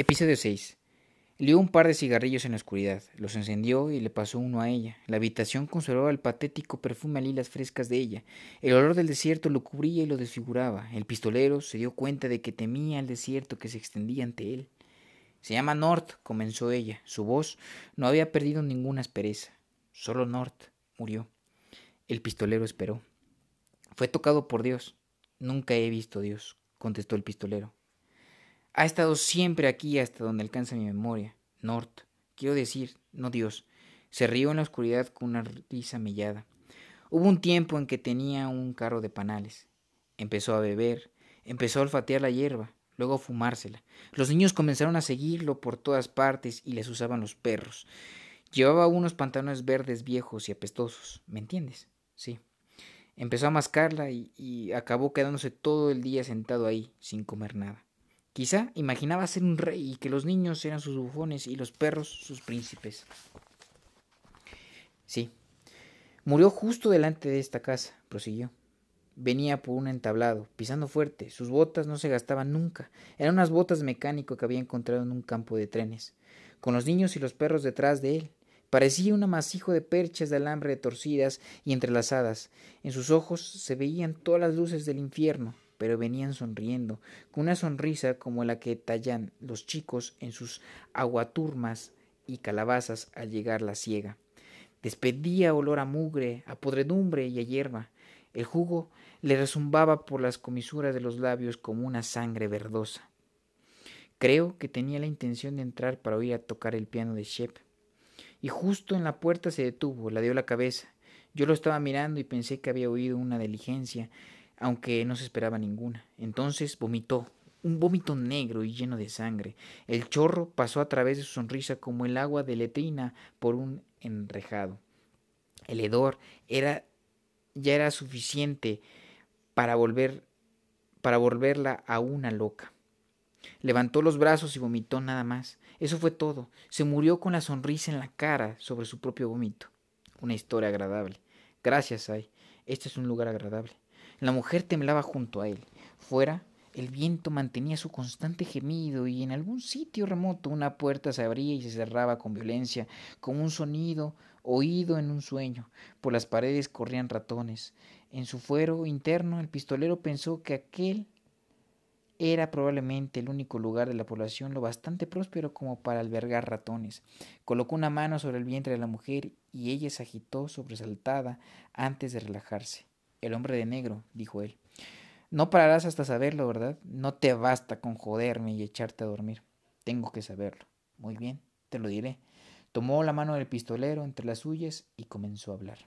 Episodio 6. Lió un par de cigarrillos en la oscuridad, los encendió y le pasó uno a ella. La habitación conservaba el patético perfume a lilas frescas de ella. El olor del desierto lo cubría y lo desfiguraba. El pistolero se dio cuenta de que temía el desierto que se extendía ante él. «Se llama North», comenzó ella. Su voz no había perdido ninguna aspereza. «Solo North murió». El pistolero esperó. «Fue tocado por Dios». «Nunca he visto a Dios», contestó el pistolero. «Ha estado siempre aquí hasta donde alcanza mi memoria. North, quiero decir, no Dios». Se rió en la oscuridad con una risa mellada. «Hubo un tiempo en que tenía un carro de panales. Empezó a beber, empezó a olfatear la hierba, luego a fumársela. Los niños comenzaron a seguirlo por todas partes y les usaban los perros. Llevaba unos pantalones verdes viejos y apestosos. ¿Me entiendes? Sí. Empezó a mascarla y acabó quedándose todo el día sentado ahí, sin comer nada. Quizá imaginaba ser un rey y que los niños eran sus bufones y los perros sus príncipes. Sí. Murió justo delante de esta casa», prosiguió. «Venía por un entablado, pisando fuerte. Sus botas no se gastaban nunca. Eran unas botas mecánico que había encontrado en un campo de trenes, con los niños y los perros detrás de él. Parecía un amasijo de perchas de alambre torcidas y entrelazadas. En sus ojos se veían todas las luces del infierno, pero venían sonriendo, con una sonrisa como la que tallan los chicos en sus aguaturmas y calabazas al llegar la siega. Despedía olor a mugre, a podredumbre y a hierba. El jugo le rezumbaba por las comisuras de los labios como una sangre verdosa. Creo que tenía la intención de entrar para oír a tocar el piano de Shep. Y justo en la puerta se detuvo, ladeó la cabeza. Yo lo estaba mirando y pensé que había oído una diligencia, aunque no se esperaba ninguna. Entonces vomitó, un vómito negro y lleno de sangre. El chorro pasó a través de su sonrisa como el agua de letrina por un enrejado. El hedor ya era suficiente para volverla a una loca. Levantó los brazos y vomitó nada más. Eso fue todo. Se murió con la sonrisa en la cara sobre su propio vómito. Una historia agradable. Gracias, Ay. Este es un lugar agradable». La mujer temblaba junto a él. Fuera, el viento mantenía su constante gemido y en algún sitio remoto una puerta se abría y se cerraba con violencia, como un sonido oído en un sueño. Por las paredes corrían ratones. En su fuero interno, el pistolero pensó que aquel era probablemente el único lugar de la población lo bastante próspero como para albergar ratones. Colocó una mano sobre el vientre de la mujer y ella se agitó sobresaltada antes de relajarse. «El hombre de negro», dijo él. «No pararás hasta saberlo, ¿verdad? No te basta con joderme y echarte a dormir. Tengo que saberlo». «Muy bien, te lo diré». Tomó la mano del pistolero entre las suyas y comenzó a hablar.